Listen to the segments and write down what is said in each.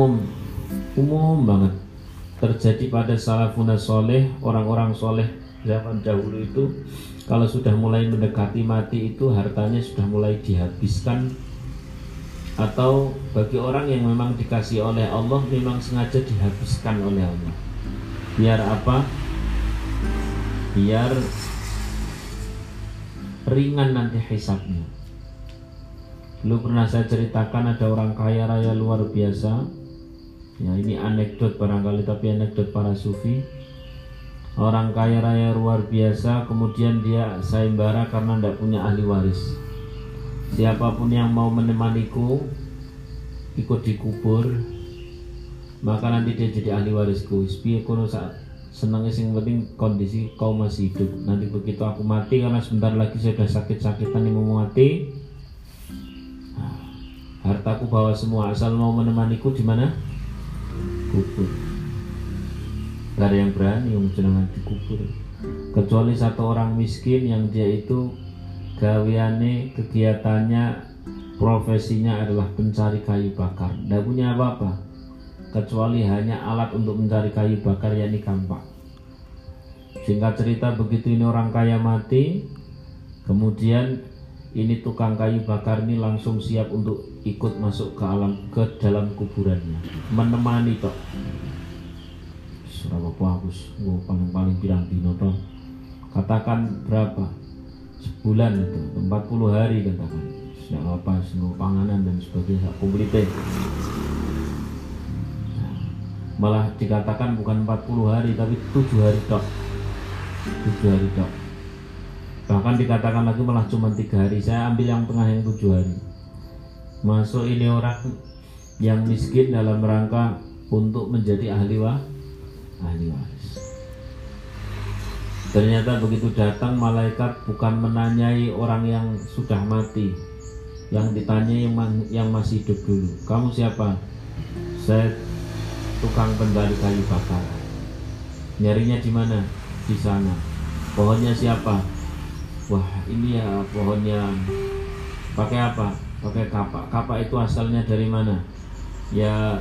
umum banget terjadi pada salafun soleh, orang-orang soleh zaman dahulu itu. Kalau sudah mulai mendekati mati itu hartanya sudah mulai dihabiskan, atau bagi orang yang memang dikasih oleh Allah memang sengaja dihabiskan oleh Allah. Biar apa? Biar ringan nanti hisabnya. Dulu pernah saya ceritakan ada orang kaya raya luar biasa. Ya, ini anekdot barangkali, tapi anekdot para sufi. Orang kaya raya luar biasa, kemudian dia sayembara karena tidak punya ahli waris. Siapapun yang mau menemaniku ikut dikubur, maka nanti dia jadi ahli warisku. Piye kono senenge, sing penting kondisi kau masih hidup. Nanti begitu aku mati, karena sebentar lagi saya sudah sakit-sakitan yang mau mati, hartaku bawa semua, asal mau menemaniku di mana? Kubur. Gak ada yang berani menjelang dikubur, kecuali satu orang miskin yang dia itu gaweane, kegiatannya, profesinya adalah pencari kayu bakar. Tidak punya apa-apa kecuali hanya alat untuk mencari kayu bakar, yakni kampak. Singkat cerita, begitu ini orang kaya mati, kemudian ini tukang kayu bakar ini langsung siap untuk ikut masuk ke dalam kuburannya, menemani tok. Surabaya bagus, paling-paling pirang dino tok. Katakan berapa? Sebulan itu, 40 hari katakan. Sudah apa, seno panganan dan sebagainya, komplite. Malah dikatakan bukan 40 hari tapi 7 hari tok. 7 hari tok. Bahkan dikatakan lagi malah cuma 3 hari. Saya ambil yang tengah, yang 7 hari. Masuk ini orang yang miskin dalam rangka untuk menjadi ahli waris. Ternyata begitu datang malaikat bukan menanyai orang yang sudah mati, yang ditanyai yang masih hidup dulu. Kamu siapa? Saya tukang penggali kayu bakar. Nyarinya di mana? Di sana. Pohonnya siapa? Wah, ini ya pohonnya. Pakai apa? Pakai kapak. Kapak itu asalnya dari mana? Ya,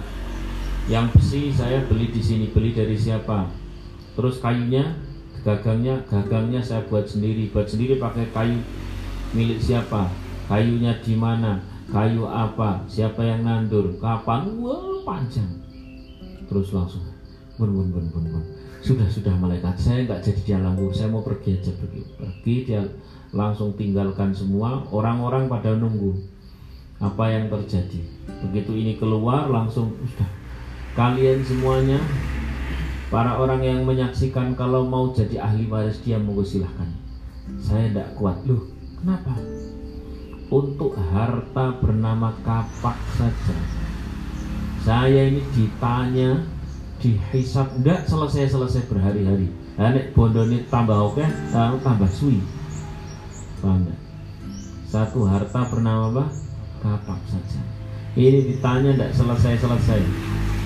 yang besi saya beli di sini. Beli dari siapa? Terus kayunya, gagangnya saya buat sendiri. Buat sendiri pakai kayu milik siapa? Kayunya di mana? Kayu apa? Siapa yang nandur? Kapan? Wah, panjang. Terus langsung bun. Sudah malaikat, saya nggak jadi dialangku, saya mau pergi aja. Pergi dia langsung tinggalkan semua. Orang-orang pada nunggu apa yang terjadi. Begitu ini keluar langsung, sudah kalian semuanya, para orang yang menyaksikan, kalau mau jadi ahli waris dia monggo silahkan. Saya nggak kuat. Loh, kenapa? Untuk harta bernama kapak saja saya ini ditanya, dihisap ndak selesai berhari-hari. Nek bondone tambah oke, tambah suwi. Paham? Satu harta bernama apa? Kapak saja. Ini ditanya ndak selesai.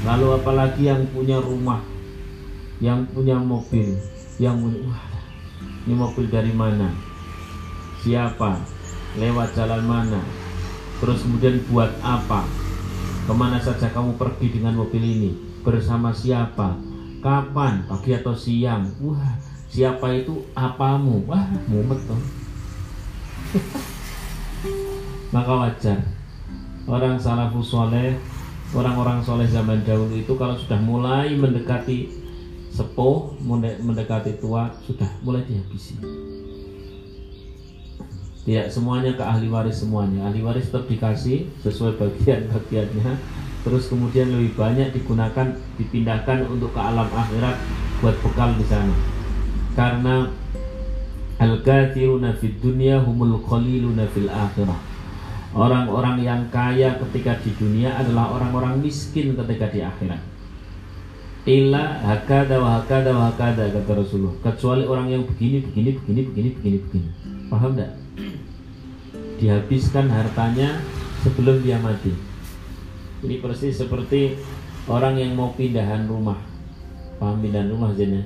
Lalu apalagi yang punya rumah, yang punya mobil, ini mobil dari mana? Siapa? Lewat jalan mana? Terus kemudian buat apa? Kemana saja kamu pergi dengan mobil ini? Bersama siapa? Kapan? Pagi atau siang? Wah, siapa itu apamu? Wah, mumet dong. Maka wajar orang salafus soleh, orang-orang soleh zaman dahulu itu kalau sudah mulai mendekati sepuh, mendekati tua, sudah mulai dihabisi. Tidak semuanya ke ahli waris, semuanya. Ahli waris tetap dikasih sesuai bagian-bagiannya. Terus kemudian lebih banyak digunakan, dipindahkan untuk ke alam akhirat buat bekal di sana. Karena al-kathiruna fid dunya humul qaliluna fil akhirah. Orang-orang yang kaya ketika di dunia adalah orang-orang miskin ketika di akhirat. Illa hakada wa hakada wa hakada, kata Rasulullah. Kecuali orang yang begini. Paham enggak? Dihabiskan hartanya sebelum dia mati. Ini persis seperti orang yang mau pindahan rumah. Paham pindahan rumah jadinya?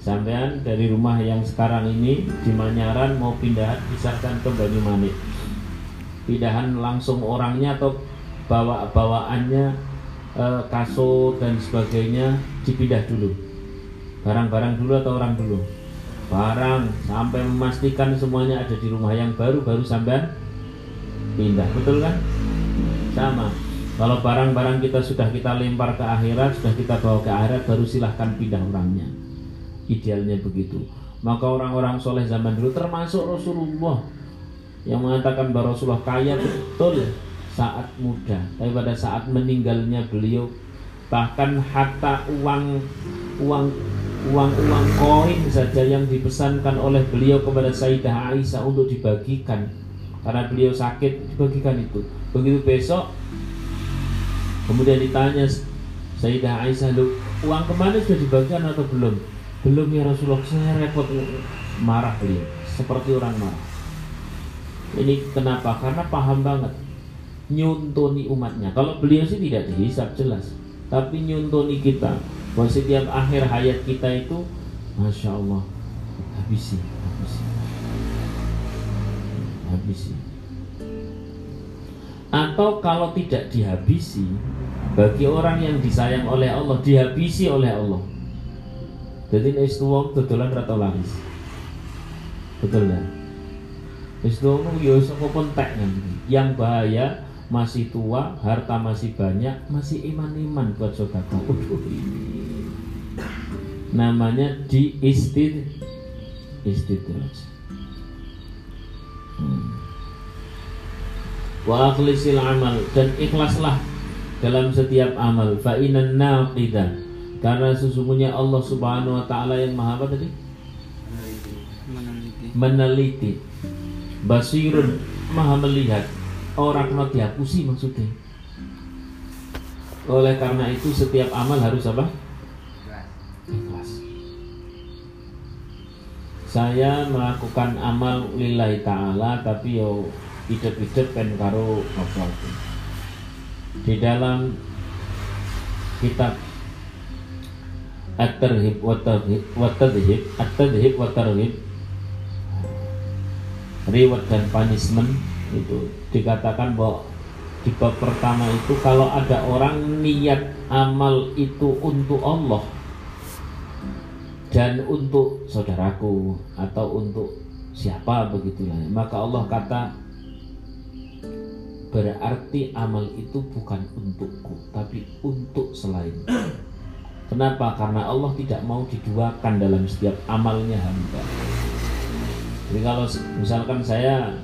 Sampean dari rumah yang sekarang ini di Manyaran mau pindahan, pisahkan ke Banyumanik. Pindahan langsung orangnya atau bawaannya kasut dan sebagainya dipindah dulu, barang-barang dulu atau orang dulu, barang sampai memastikan semuanya ada di rumah yang baru, baru sampean pindah, betul kan? Sama, kalau barang-barang kita sudah kita lempar ke akhirat, sudah kita bawa ke akhirat, baru silahkan pindah orangnya. Idealnya begitu. Maka orang-orang soleh zaman dulu termasuk Rasulullah yang mengatakan bahwa Rasulullah kaya betul saat muda, tapi pada saat meninggalnya beliau, bahkan hatta uang koin saja yang dipesankan oleh beliau kepada Sayyidah Aisyah untuk dibagikan, karena beliau sakit, dibagikan itu. Begitu besok kemudian ditanya Sayyidah Aisyah, "Lu, uang kemana, sudah dibagikan atau belum?" "Belum ya Rasulullah, saya repot." Marah beliau, seperti orang marah. Ini kenapa? Karena paham banget nyuntuni umatnya. Kalau beliau sih tidak dihisap jelas, tapi nyuntuni kita bahwa setiap akhir hayat kita itu Masya Allah, habisi. Atau kalau tidak dihabisi, bagi orang yang disayang oleh Allah, dihabisi oleh Allah. Jadi istuwong dodolan rata laris, betul kan? Istuwong yosok pun tek nanti. Yang bahaya masih tua, harta masih banyak, masih iman-iman buat saudara. Namanya di istidraj. Wa akhlisil amal, dan ikhlaslah dalam setiap amal. Fa inan naqidah, karena sesungguhnya Allah Subhanahu wa taala yang maha apa tadi? Meneliti. Basirun, maha melihat. Orang no dihapusi maksudnya. Oleh karena itu setiap amal harus apa? Ikhlas. Saya melakukan amal lillahi ta'ala, tapi yo idep-idep pen karo apa. Di dalam kitab At-Targhib wa At-Targhib, At-Targhib wa At-Targhib, Reward dan Punishment, itu dikatakan bahwa di bab pertama itu kalau ada orang niat amal itu untuk Allah dan untuk saudaraku atau untuk siapa begitulah, maka Allah kata berarti amal itu bukan untukku tapi untuk selain. Kenapa? Karena Allah tidak mau diduakan dalam setiap amalnya hamba. Jadi kalau misalkan saya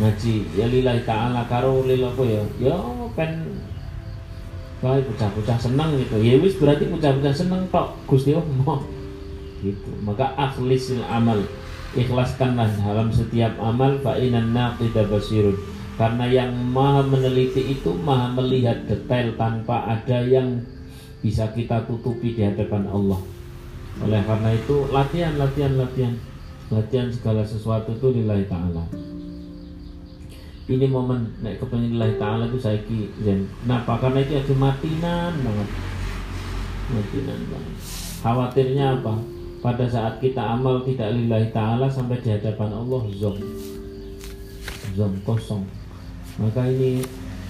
ngaji ya lillahi ta'ala karo lillahi ya pen baik bocah-bocah seneng gitu ya wis, berarti bocah-bocah seneng tok Gusti Allah gitu. Maka akhlisil amal, ikhlaskanlah dalam setiap amal. Fa inan naqidah basirun, karena yang maha meneliti itu maha melihat detail tanpa ada yang bisa kita tutupi di hadapan Allah. Oleh karena itu latihan segala sesuatu itu lillahi ta'ala. Ini momen naik kepengen lillahi ta'ala itu saya kirim. Kenapa? Karena itu ada matinan banget. Khawatirnya apa? Pada saat kita amal tidak lillahi ta'ala, sampai di hadapan Allah zom kosong. Maka ini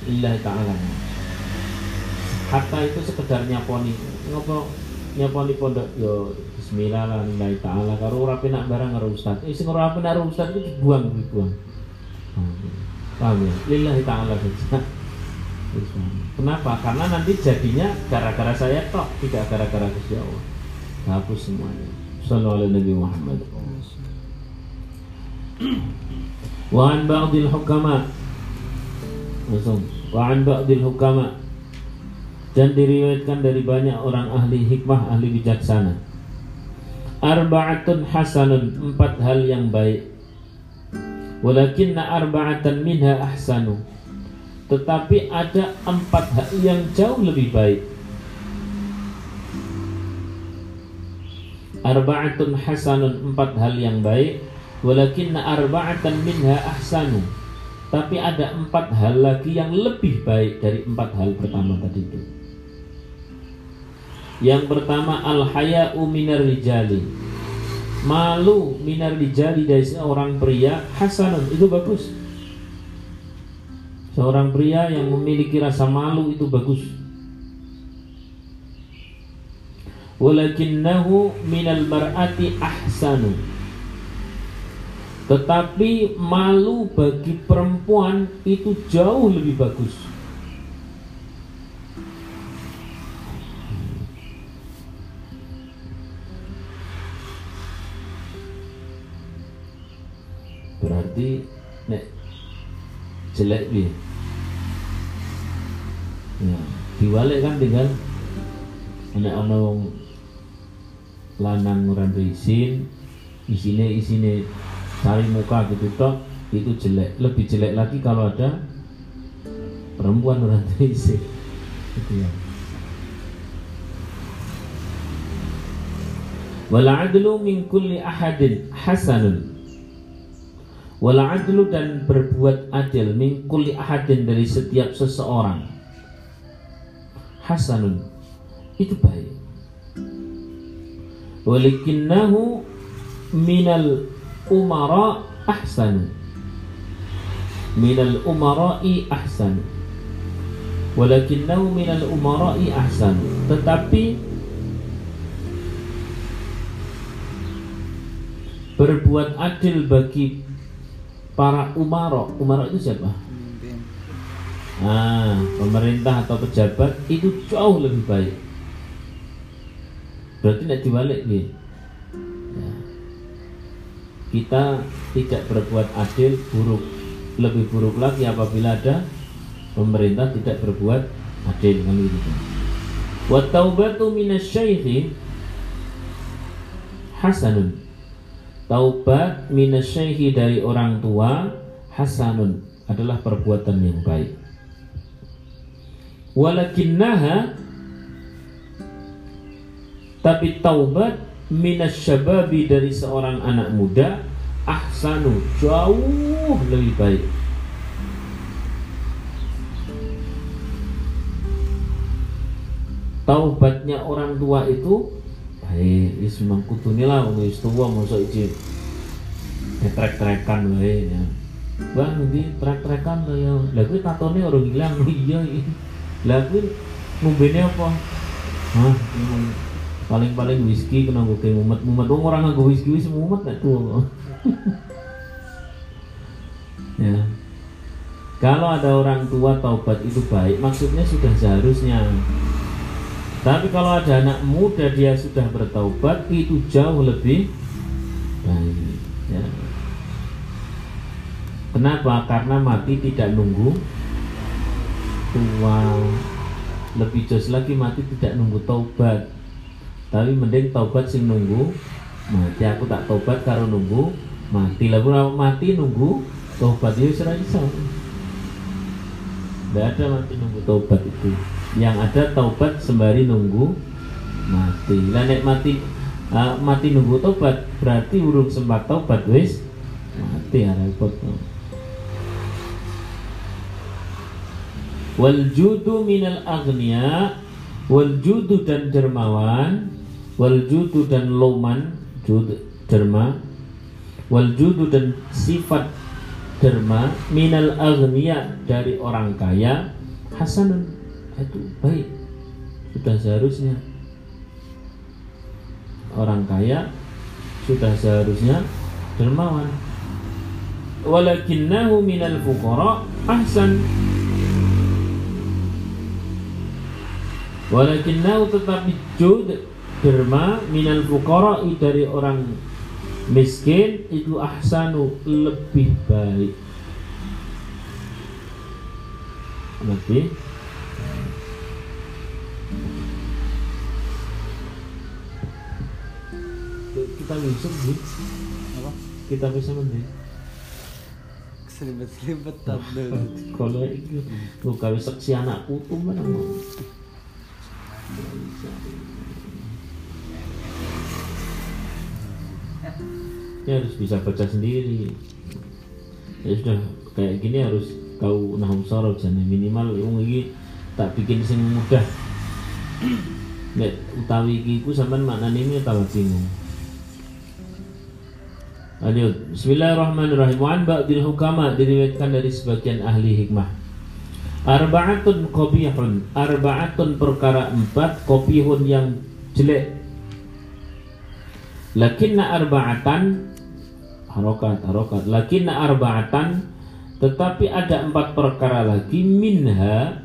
lillahi ta'ala. Harta itu sekedar nyaponi. Ngopo nyaponi pondok yo bismillah lah lillahi ta'ala. Karo ora penak barang karo ustaz. Sing ora penak karo ustaz itu dibuang. Amin. Lillahi ta'ala saja. Kenapa? Karena nanti jadinya gara-gara saya tok, tidak gara-gara Gusti Allah. Hapus semuanya. Sallallahu alaihi Muhammad. Wa an ba'dil hukama. Dan diriwayatkan dari banyak orang ahli hikmah, ahli bijaksana. Arba'atun hasanun, 4 hal yang baik. Walakinna arba'atan minha ahsanu, tetapi ada 4 hal yang jauh lebih baik. Arba'atun hasanun, 4 hal yang baik. Walakinna arba'atan minha ahsanu, tapi ada 4 hal lagi yang lebih baik dari 4 hal pertama tadi itu. Yang pertama al-haya'u minar rijali, malu minar rijali dari seorang pria. Hasanun, itu bagus. Seorang pria yang memiliki rasa malu itu bagus. walakinnahu minal mar'ati ahsanu. Tetapi malu bagi perempuan itu jauh lebih bagus. Berarti nek jelek dia. Ya, diwalek kan tinggal nek ana wong lanang ora izin, isine cari muka gitu toh, itu jelek. Lebih jelek lagi kalau ada perempuan orang terisi gitu ya. Wala adlu min kulli ahadin hasanun. Wala adlu, dan berbuat adil, min kulli ahadin, dari setiap seseorang, hasanun, itu baik. Walakinnahu minal umara ahsan, minal umara'i ahsan, walakinnahu minal umara'i ahsan. Tetapi berbuat adil bagi para umara. Umara itu siapa? Nah, pemerintah atau pejabat, itu jauh lebih baik. Berarti tidak dibalik nih. Kita tidak berbuat adil, buruk, lebih buruk lagi apabila ada pemerintah tidak berbuat adil. Wa taubatu minasyaikhi hasanun. Taubat minasyaikhi, dari orang tua, hasanun, adalah perbuatan yang baik. Walakinnaha, tapi taubat minasyababi, dari seorang anak muda, ahsanu, jauh lebih baik. Taubatnya orang tua itu baik. Wis mangkutunilah wong wis tuwa mosok iki trek-trekan wae ya. Wah, iki trek-trekan to ya. Lah kuwi tatone ora ilang. Iya iki. Lah kuwi ngombene apa? Hah, paling-paling whisky, kena gue mumet-mumet dong, orang nganggo whisky wis mumet nek tuwa. Ya. Kalau ada orang tua taubat itu baik, maksudnya sudah seharusnya. Tapi kalau ada anak muda dia sudah bertaubat, itu jauh lebih baik. Ya. Kenapa? Karena mati tidak nunggu tua. Lebih jos lagi, mati tidak nunggu taubat. Tapi mending taubat sing nunggu mati. Aku tak taubat karo nunggu mati. Lalu mati nunggu taubat, ya wis ra iso. Nggak ada mati nunggu taubat itu. Yang ada taubat sembari nunggu mati. Lah nek mati nunggu taubat, berarti urung sempat taubat wis mati, ya repot. Wal judu minal aghnia, wal judu, dan dermawan, waljudu, dan loman, jud derma, waljudu, dan sifat derma, minal aghnia, dari orang kaya, hasanun, itu baik, sudah seharusnya. Orang kaya sudah seharusnya dermawan. Walakinnahu minal fuqara ahsan. Walakinnahu, tetapi jud derma, minal fuqara'i, dari orang miskin, itu ahsanu, lebih baik. Nanti kita bisa apa? Kita bisa mending selibet-selibet tabel. Kalau itu bukan seksi anak putu mana mau. Ya, harus bisa baca sendiri. Ya sudah, kayak gini harus kau nahum sorot jane, minimal wong iki tak bikin sing mudah. Nek utawi iki ku sampean maknane iki tambah bingung. Lanjut. Bismillahirrahmanirrahim. Wa an ba'dil hukama, diriwayatkan dari sebagian ahli hikmah. Arba'atun qabihun, arba'atun, perkara empat, qabihun, yang jelek, Lakinna arba'atan harokat, lakinna arba'atan, tetapi ada 4 perkara lagi, minha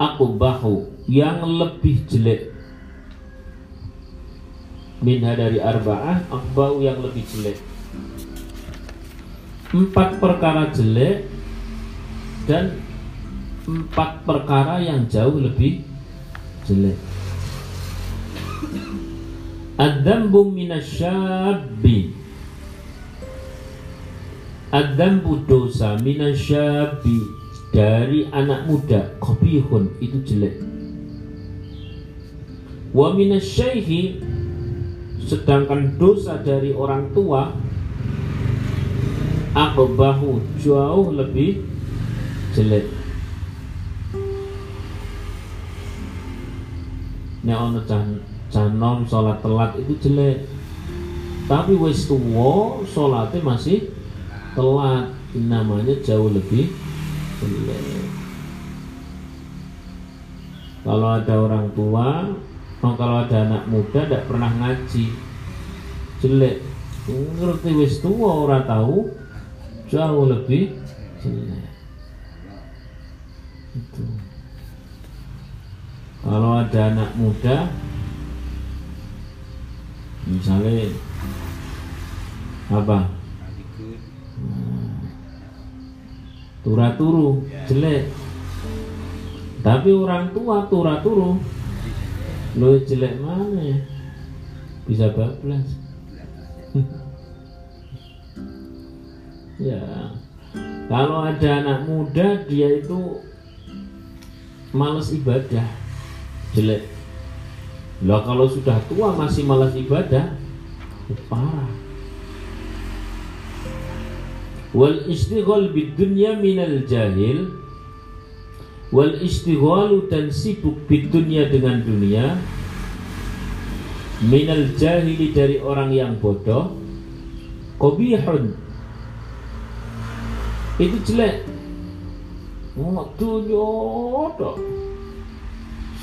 aqbahu, yang lebih jelek. Minha dari arba'ah, aqbahu yang lebih jelek. 4 perkara jelek dan 4 perkara yang jauh lebih jelek. Ad-dambu minasyabbi, ad-dambu dosa, minasyabbi dari anak muda, qabihun itu jelek. Wa minasyaihi, sedangkan dosa dari orang tua, aqbahu jauh lebih jelek. Nek canom sholat telat itu jelek, tapi wis tuwa sholatnya masih telat, namanya jauh lebih jelek. Kalau ada orang tua, kalau ada anak muda tidak pernah ngaji, jelek. Ngerti wis tuwa ora tahu, jauh lebih jelek. Itu. Kalau ada anak muda, misalnya apa? Tura-turu jelek. Tapi orang tua tura-turu lu jelek mana ya? Bisa bablas. Ya. Kalau ada anak muda dia itu malas ibadah, jelek. Lah kalau sudah tua masih malas ibadah, parah. Wal istighal bidunya minal jahil, wal istighal dan sibuk bidunya dengan dunia, minal jahili dari orang yang bodoh, qabihun itu jelek. Waduh,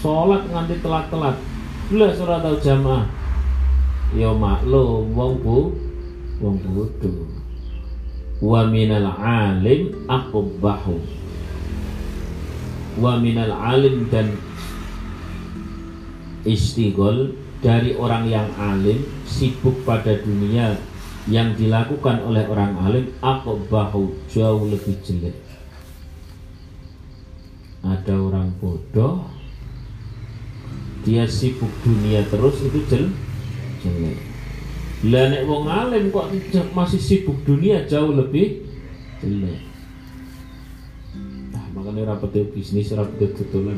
sholat nganti telat-telat, belas ora tau jamaah. Ya maklum, wong bodoh. Wa minal alim aqbahu, wa minal alim dan istighol dari orang yang alim, sibuk pada dunia yang dilakukan oleh orang alim, aqbahu jauh lebih jelek. Ada orang bodoh, dia sibuk dunia terus, itu jelek. Lah nek wong alim kok masih sibuk dunia jauh lebih jelek. Nah, makanya rapete bisnis, rapete tutulan.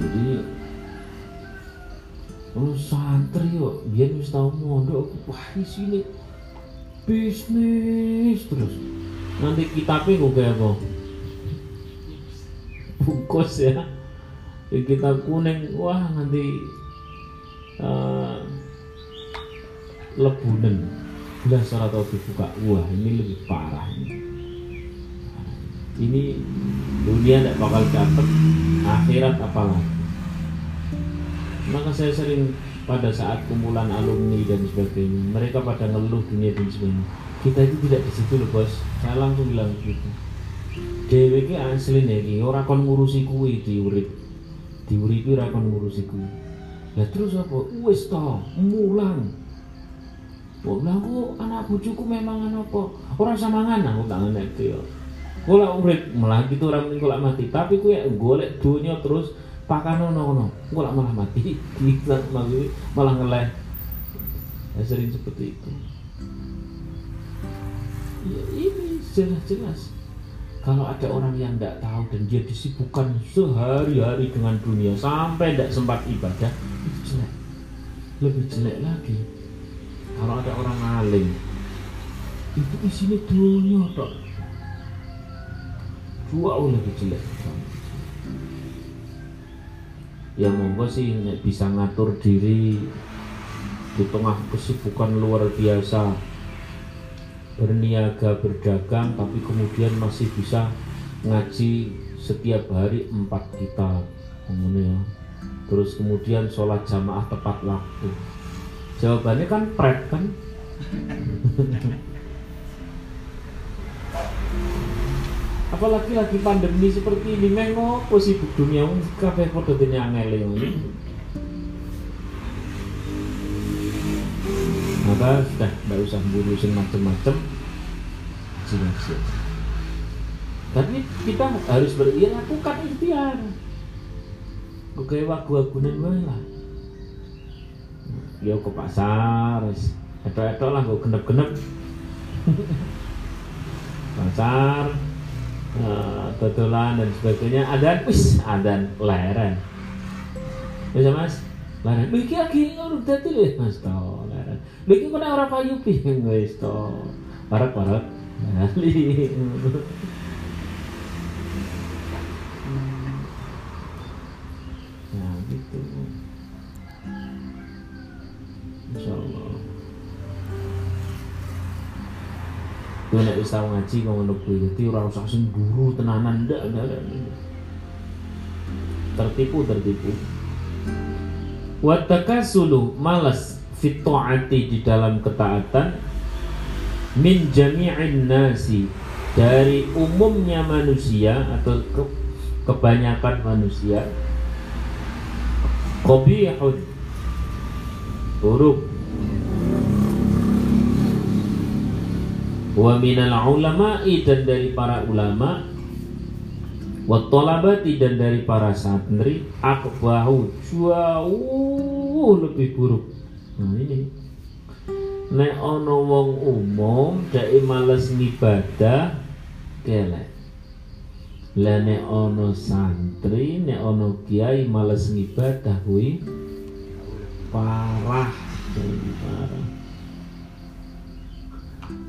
Jadi lu santri kok, biar wis tau mondok, wah isine bisnis terus. Nanti kitabnya kok kayak apa? Bungkus ya, kitab kuning, wah nanti lebunen, udah salah tau dibuka, wah ini lebih parah. Ini dunia tidak bakal dapat, akhirat apalagi. Maka saya sering pada saat kumpulan alumni dan sebagainya, mereka pada ngeluh dunia dan sebagainya. Kita itu tidak di situ loh bos. Saya langsung bilang gitu. DWG asli nih, orang kon ngurusi kui diurip orang kon ngurusi kui. Nah terus apa? Wes toh, mulang. Mulang aku anak bujuku memang apa? Orang samangan aku tangan itu ya. Kula urip melagi tuh orang mending kula mati. Tapi kue golek dunia terus. Pakano no, gua malah mati, malah ngeleh. Ya, sering seperti itu. Ya ini jelas-jelas. Kalau ada orang yang tidak tahu dan dia disibukkan sehari-hari dengan dunia sampai tidak sempat ibadah, itu jelek. Lebih jelek lagi kalau ada orang alim. Itu isinya dunia dok. Jauh lebih jelek. Ya monggo sih bisa ngatur diri di tengah kesibukan luar biasa. berniaga, berdagang, tapi kemudian masih bisa ngaji setiap hari 4 kitab, terus kemudian sholat jamaah tepat waktu. Jawabannya kan pret kan? Apalagi lagi pandemi seperti ini, memang sibuk dunia kabeh padha nyangeling. Maka sudah tidak usah ngurusin macam-macam. Tapi kita harus berikhtiar, lakukan ikhtiar. Oke, wagu-wagunan wae lah. Ya ke pasar, etok-etok lah, kok genep-genep. Pasar, dodolan dan sebagainya, ada wis adan leren. Bisa Mas? Leren. Iki lagi urut dadi wis Mas to, leren. Lha iki kok ora payu piye wis to. Parek-parek. Lali. Nah, gitu. Insyaallah. Tuh nek wis tau ngaji kok ngono kuwi, dadi ora usah semburu tenanan ndak. Tertipu. Wa takasulu malas fit taati di dalam ketaatan min jami'in nasi dari umumnya manusia atau kebanyakan manusia. Qabihun buruk. Wa minal ulama'i dan dari para ulama, wa thalabati dan dari para santri, akbahu jauh lebih buruk. Nah ini nek ana wong umum dhek males ngibadah kelek. Lah nek ana santri, nek ana kiai males ngibadah kuwi parah, jadi parah.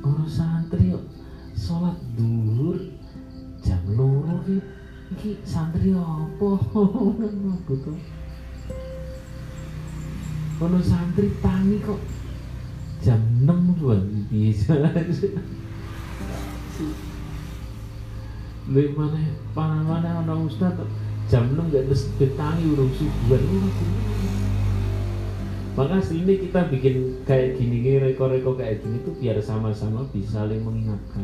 Orang santri sholat dhuhur jam 2 iki santri apa? Gitu. Orang santri tangi kok jam 6 dua biasa. Lha mana panamane ana ustaz jam 6 gak ditangi urung subuh. Maka ini kita bikin kayak gini, reko-reko kayak gini tuh biar sama-sama bisa saling mengingatkan.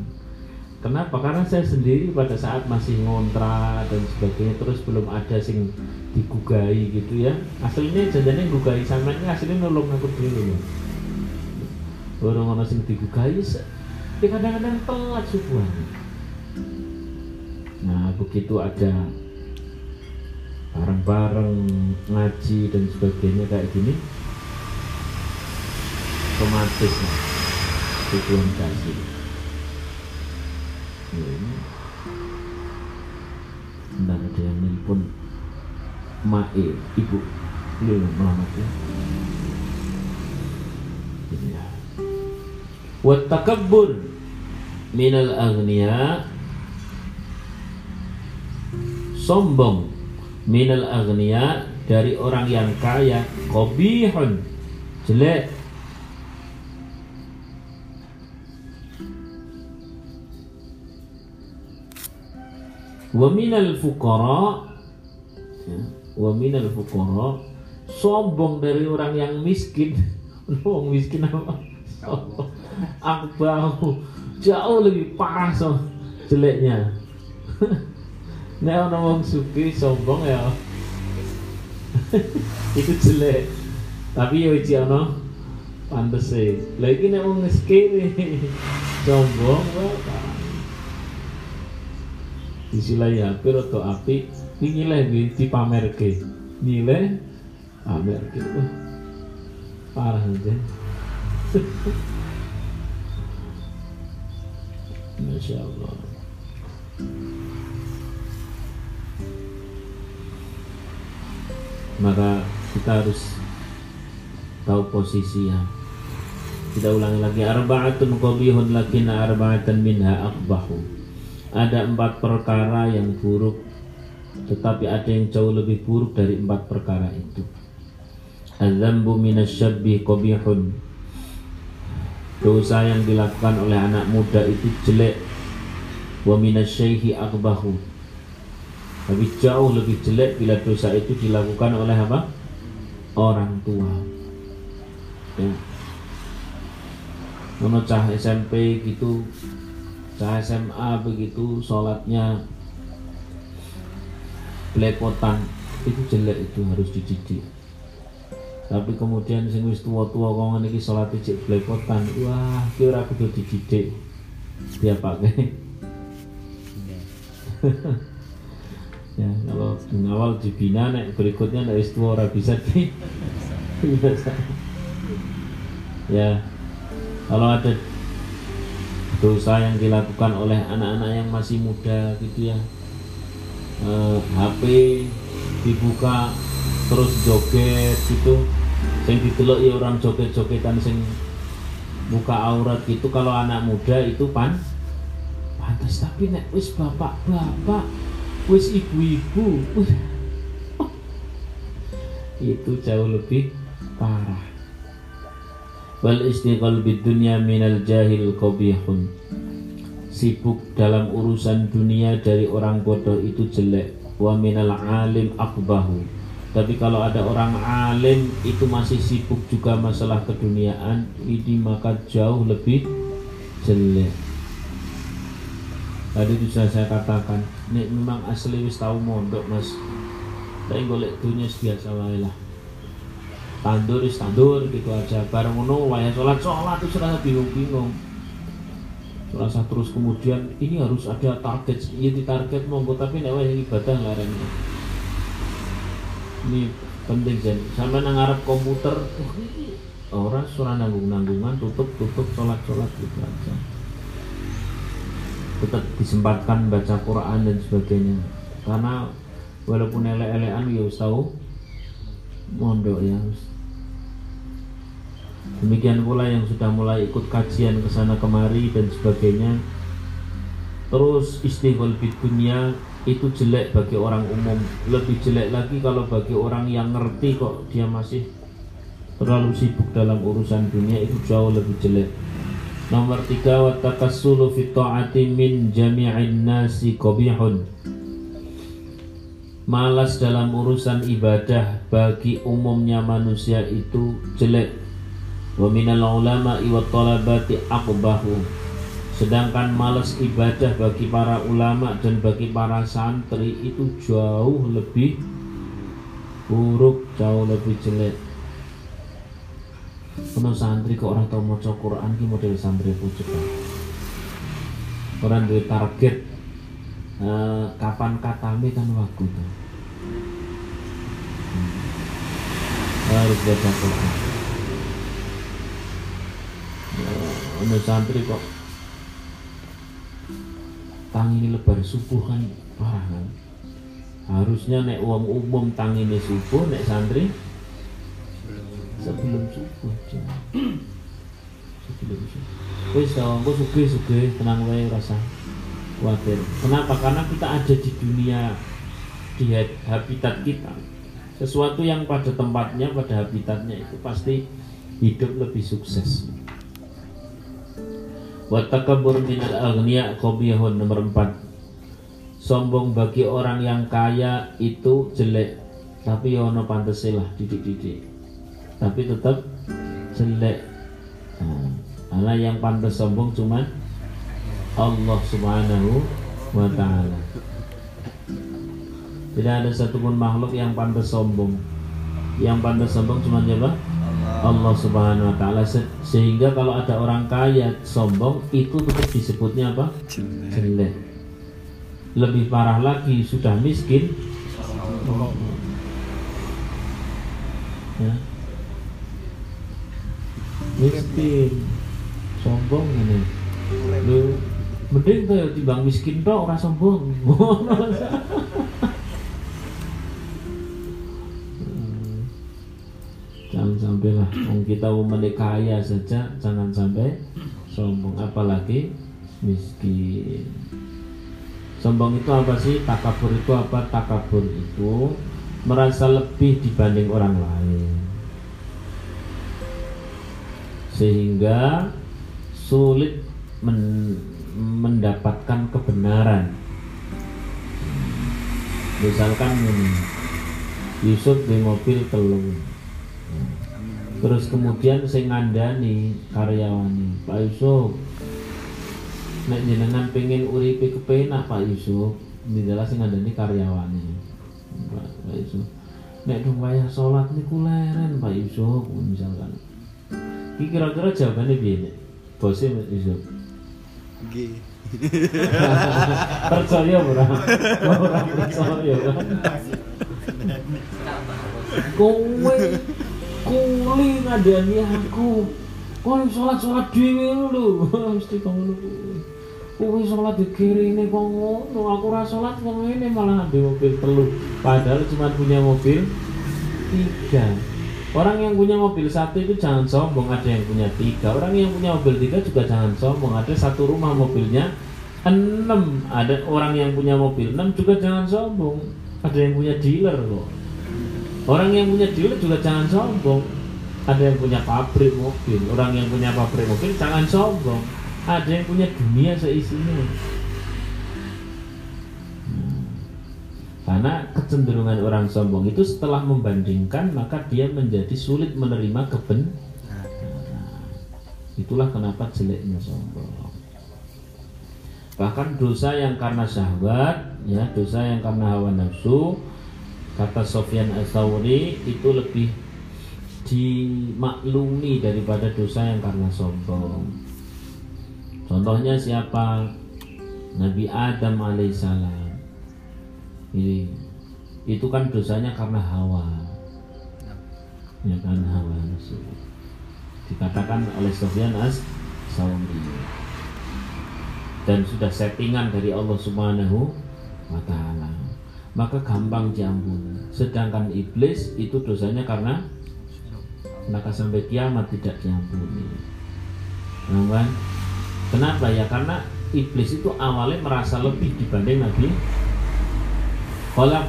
Kenapa? Karena saya sendiri pada saat masih ngontrak dan sebagainya, terus belum ada sing digugai gitu ya. Aslinya janjinya gugai sama ini aslinya nolong aku dulu. Orang-orang sing digugai, ya kadang-kadang telat subuh. Nah begitu ada bareng-bareng ngaji dan sebagainya kayak gini, otomatis dikomunikasi. Nggak ada yang nelpon mae ibu lu melamat ya. Wa takabbur minal aghnia, sombong minal aghnia dari orang yang kaya, qabihun jelek. Wa minal fuqara sombong dari orang yang miskin. Orang miskin apa? Akbahu jauh lebih parah jeleknya. Nek ana wong sugih sombong ya. Itu jelek. Tapi yo iki ana pantese. Lah iki nek wong miskin sombong kok. Disilahi hampir atau api nilai dipamerke, nilai pamerke, parah aja. Masya Allah. Maka kita harus tahu posisinya. Kita ulangi lagi, arba'atun qabihun lakinna arba'atan minha akbahu. Ada 4 perkara yang buruk, tetapi ada yang jauh lebih buruk dari 4 perkara itu. Al-dhanbu minasyabbih qabihun. dosa yang dilakukan oleh anak muda itu jelek, wa minasyaihi akbahu, tapi jauh lebih jelek bila dosa itu dilakukan oleh apa? Orang tua. Ya. Menurut cah SMP gitu, cah SMA begitu, sholatnya belepotan, itu jelek, itu harus dididik. Tapi kemudian sing wis tua-tua kok niki salat cek blekotan. Wah, ki ora kudu dididik. Diapake. Ya, kalau awal dibina nek berikutnya nek wis tua ora bisa di. Ya. Kalau ada dosa yang dilakukan oleh anak-anak yang masih muda gitu ya. HP dibuka terus joget gitu, yang ditelok ya orang joget-jogetan sing buka aurat gitu. Kalau anak muda itu pantas, tapi nek wis bapak-bapak, wis ibu-ibu, itu jauh lebih parah. Wal istiqal bid dunya minal jahil qabihun, sibuk dalam urusan dunia dari orang bodoh itu jelek. Wa minal alim akbahu, tapi kalau ada orang alim itu masih sibuk juga masalah keduniaan, ini maka jauh lebih jelek. Tadi sudah saya katakan, nek memang asli wis tahu mondok mas, tapi golek dunia biasa wae lah. Tandur gitu aja. Bareng ngono wae sholat itu sudah bingung-bingung. Rasa terus kemudian ini harus ada target, ini target monggo, tapi nek wae ibadah larangnya. Ini penting jen, sampai ngarep komputer orang surah nanggung-nanggungan, tutup sholat gitu aja. Tetap disempatkan baca Quran dan sebagainya, karena walaupun elek-elekan ya wis tau mondok ya. Demikian pula yang sudah mulai ikut kajian kesana kemari dan sebagainya. Terus istighol bid dunya itu jelek bagi orang umum, lebih jelek lagi kalau bagi orang yang ngerti kok dia masih terlalu sibuk dalam urusan dunia, itu jauh lebih jelek. Nomor 3, wa takassulu fi ta'ati min jami'in nasi qabihun, malas dalam urusan ibadah bagi umumnya manusia itu jelek. Wa minal ulama'i wa talabati aqbahu, sedangkan malas ibadah bagi para ulama dan bagi para santri itu jauh lebih buruk, jauh lebih jelek. Penuh santri kok orang tau maca Quran ki model santri pucet. Orang duwe target kapan katame kan waktu to. Harus baca Quran. Penuh santri kok tangi lebar subuh kan parah kan. Harusnya nek wong umum tangi subuh, nek santri sebelum subuh. Sebelum subuh. Wis wong sugih-sugih tenang wae, rasa khawatir. Kenapa? Karena kita ada di dunia, di habitat kita. Sesuatu yang pada tempatnya, pada habitatnya itu pasti hidup lebih sukses. Wa takabbur minal aghnia qabihun. Nomor 4, sombong bagi orang yang kaya itu jelek, tapi ya ono pantesilah didik-didik, tapi tetap jelek. Karena yang pantes sombong cuman Allah Subhanahu wa ta'ala. Tidak ada satupun makhluk yang pantes sombong. Yang pantes sombong cuman siapa? Allah Subhanahu wa ta'ala. Sehingga kalau ada orang kaya sombong, itu tetap disebutnya apa? Jelek. Lebih parah lagi, sudah miskin ya. Miskin sombong ini lu mending tuh timbang miskin tok ora sombong. Jangan sampai lah, kita memenik kaya saja, jangan sampai sombong, apalagi miskin. Sombong itu apa sih? Takabur itu apa? Takabur itu merasa lebih dibanding orang lain, sehingga sulit mendapatkan kebenaran. Misalkan ini Yusuf di mobil telung, terus kemudian sing ngandani karyawani, Pak Yusuf, nek jenengan pengen uripe kepenak Pak Yusuf, nidalah sing ngandani karyawani, Pak Yusuf, nek dong wayah sholat niku leren Pak Yusuf, misalkan. Ki kira-kira jawabane piye bose Pak Yusuf? Nggih. Percaya ora? Ora percaya. Kowe ngadani aku. Kowe salat-salat dhewe lho, mesti kok ngono. Kowe salat dikirine kok ngono, aku ora salat kok ngene malah ndek mobil telu. Padahal cuma punya mobil 3. Orang yang punya mobil 1 itu jangan sombong, ada yang punya 3. Orang yang punya mobil 3 juga jangan sombong, ada satu rumah mobilnya 6. Ada orang yang punya mobil 6 juga jangan sombong, ada yang punya dealer loh. Orang yang punya dealer juga jangan sombong, ada yang punya pabrik mobil. Orang yang punya pabrik mobil jangan sombong, ada yang punya dunia seisinya. Karena kecenderungan orang sombong itu setelah membandingkan maka dia menjadi sulit menerima kebenaran. Itulah kenapa jeleknya sombong. Bahkan dosa yang karena syahwat, ya, dosa yang karena hawa nafsu, kata Sofyan Ats-Tsauri itu lebih dimaklumi daripada dosa yang karena sombong. Contohnya siapa? Nabi Adam alaihissalam. Itu kan dosanya karena hawa, ya kan, hawa nafsu. Dikatakan oleh Sofyan Ats-Tsauri dan sudah settingan dari Allah Subhanahu wa Ta'ala, maka gampang diampuni. Sedangkan iblis itu dosanya karena, maka sampai kiamat tidak diampuni. Nah, kenapa ya? Karena iblis itu awalnya merasa lebih dibanding Nabi. Kholak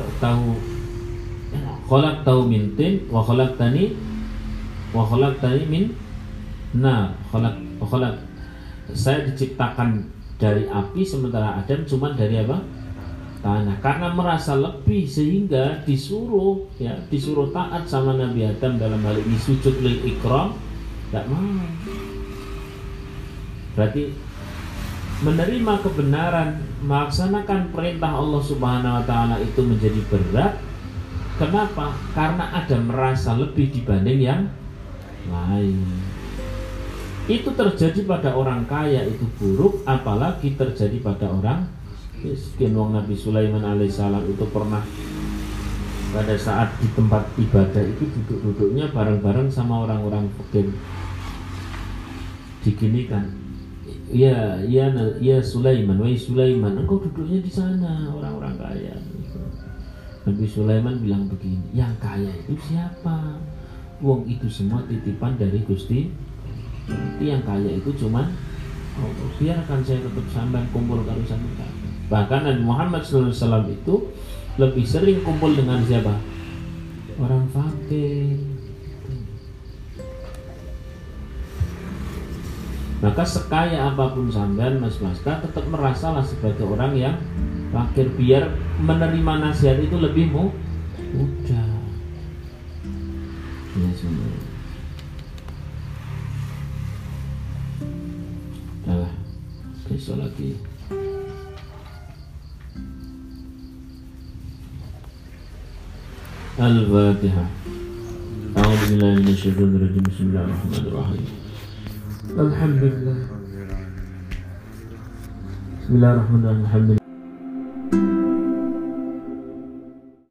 tahu mintin, wa kholak tani min, nah kholak. Saya diciptakan dari api, sementara Adam cuma dari apa? Tanah. Karena merasa lebih sehingga disuruh taat sama Nabi Adam dalam hal ini sujud lil ikram, tidak mau. Berarti menerima kebenaran, melaksanakan perintah Allah Subhanahu wa Ta'ala itu menjadi berat. Kenapa? Karena ada merasa lebih dibanding yang lain. Itu terjadi pada orang kaya itu buruk, apalagi terjadi pada orang miskin. Wong Nabi Sulaiman alaihissalam itu pernah pada saat di tempat ibadah itu duduk-duduknya bareng-bareng sama orang-orang fakir. Diginikan, Ya Sulaiman, wahai Sulaiman, engkau duduknya di sana orang-orang kaya. Nabi Sulaiman bilang begini, yang kaya itu siapa? Wong itu semua titipan dari Gusti. Nanti yang kaya itu cuman Allah. Biarkan saya tetap samban kumpul karo sampeyan. Bahkan Nabi Muhammad sallallahu alaihi wasallam itu lebih sering kumpul dengan siapa? Orang fakir. Maka sekaya apapun sampean mas tetap merasalah sebagai orang yang fakir, biar menerima nasihat itu lebih mudah. Ya, nah, besok lagi. Al-Fatihah. A'udzubillahi minasyaitonir rajim. Bismillahirrahmanirrahim. Alhamdulillah. Bismillahirrahmanirrahim.